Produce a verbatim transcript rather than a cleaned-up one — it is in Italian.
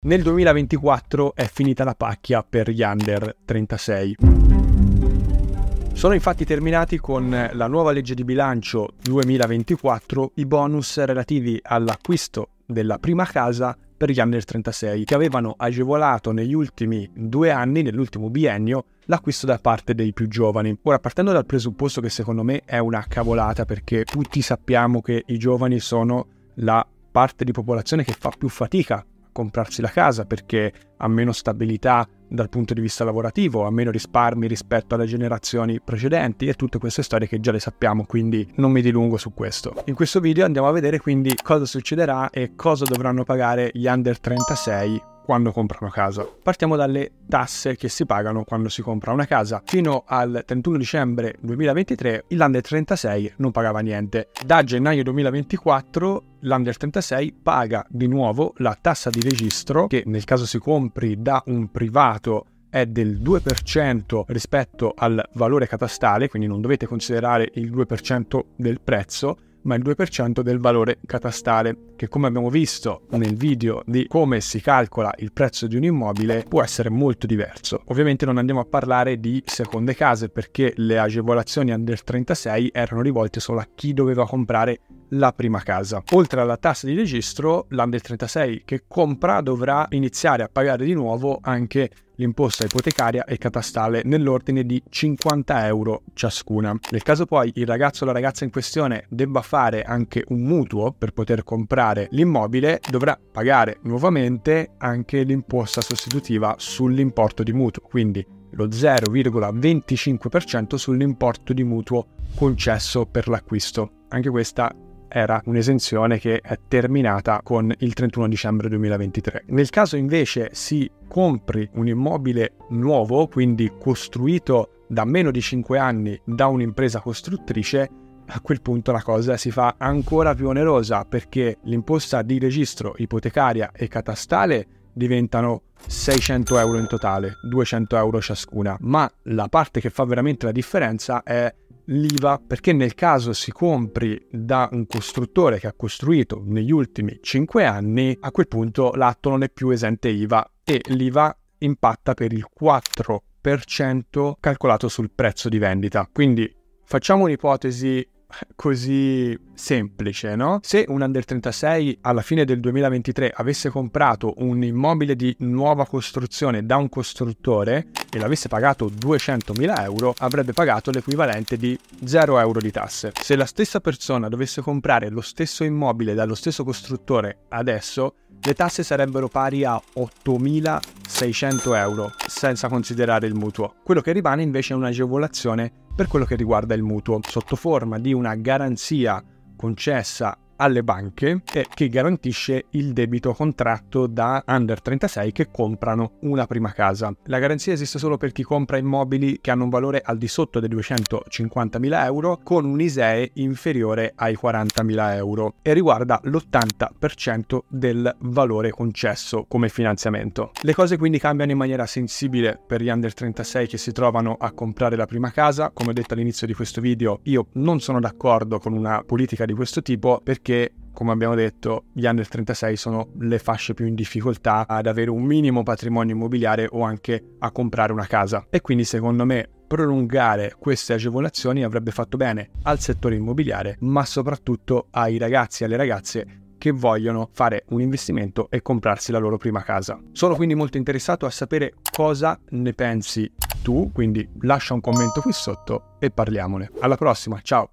Nel duemilaventiquattro è finita la pacchia per gli under trentasei. Sono infatti terminati con la nuova legge di bilancio duemilaventiquattro i bonus relativi all'acquisto della prima casa per gli under trentasei, che avevano agevolato negli ultimi due anni, nell'ultimo biennio, l'acquisto da parte dei più giovani. Ora, partendo dal presupposto che secondo me è una cavolata, perché tutti sappiamo che i giovani sono la parte di popolazione che fa più fatica comprarsi la casa, perché ha meno stabilità dal punto di vista lavorativo, ha meno risparmi rispetto alle generazioni precedenti e tutte queste storie che già le sappiamo, quindi non mi dilungo su questo. In questo video andiamo a vedere quindi cosa succederà e cosa dovranno pagare gli under trentasei quando comprano casa. Partiamo dalle tasse che si pagano quando si compra una casa. Fino al trentuno dicembre duemilaventitré l'under trentasei non pagava niente. Da gennaio duemilaventiquattro l'under trentasei paga di nuovo la tassa di registro, che nel caso si compri da un privato è del due per cento rispetto al valore catastale, quindi non dovete considerare il due per cento del prezzo, ma il due per cento del valore catastale, che, come abbiamo visto nel video di come si calcola il prezzo di un immobile, può essere molto diverso. Ovviamente non andiamo a parlare di seconde case, perché le agevolazioni under trentasei erano rivolte solo a chi doveva comprare la prima casa. Oltre alla tassa di registro, l'under trentasei che compra dovrà iniziare a pagare di nuovo anche l'imposta ipotecaria e catastale nell'ordine di cinquanta euro ciascuna. Nel caso poi il ragazzo o la ragazza in questione debba fare anche un mutuo per poter comprare l'immobile, dovrà pagare nuovamente anche l'imposta sostitutiva sull'importo di mutuo, quindi lo zero virgola venticinque per cento sull'importo di mutuo concesso per l'acquisto. Anche questa era un'esenzione che è terminata con il trentuno dicembre duemilaventitré. Nel caso invece si compri un immobile nuovo, quindi costruito da meno di cinque anni da un'impresa costruttrice, a quel punto la cosa si fa ancora più onerosa, perché l'imposta di registro ipotecaria e catastale diventano seicento euro in totale, duecento euro ciascuna. Ma la parte che fa veramente la differenza è l'I V A, perché nel caso si compri da un costruttore che ha costruito negli ultimi cinque anni, a quel punto l'atto non è più esente I V A e l'I V A impatta per il quattro per cento calcolato sul prezzo di vendita. Quindi facciamo un'ipotesi così semplice, no? Se un under trentasei alla fine del duemilaventitré avesse comprato un immobile di nuova costruzione da un costruttore e l'avesse pagato duecentomila euro, avrebbe pagato l'equivalente di zero euro di tasse. Se la stessa persona dovesse comprare lo stesso immobile dallo stesso costruttore adesso, le tasse sarebbero pari a ottomilaseicento euro, senza considerare il mutuo. Quello che rimane invece è un'agevolazione per quello che riguarda il mutuo, sotto forma di una garanzia concessa alle banche e che garantisce il debito contratto da under trentasei che comprano una prima casa. La garanzia esiste solo per chi compra immobili che hanno un valore al di sotto dei duecentocinquantamila euro con un I S E E inferiore ai quarantamila euro e riguarda l'ottanta per cento del valore concesso come finanziamento. Le cose quindi cambiano in maniera sensibile per gli under trentasei che si trovano a comprare la prima casa. Come ho detto all'inizio di questo video, io non sono d'accordo con una politica di questo tipo, perché che, come abbiamo detto, gli under trentasei sono le fasce più in difficoltà ad avere un minimo patrimonio immobiliare o anche a comprare una casa, e quindi secondo me prolungare queste agevolazioni avrebbe fatto bene al settore immobiliare, ma soprattutto ai ragazzi e alle ragazze che vogliono fare un investimento e comprarsi la loro prima casa. Sono quindi molto interessato a sapere cosa ne pensi tu, quindi lascia un commento qui sotto e parliamone. Alla prossima, ciao!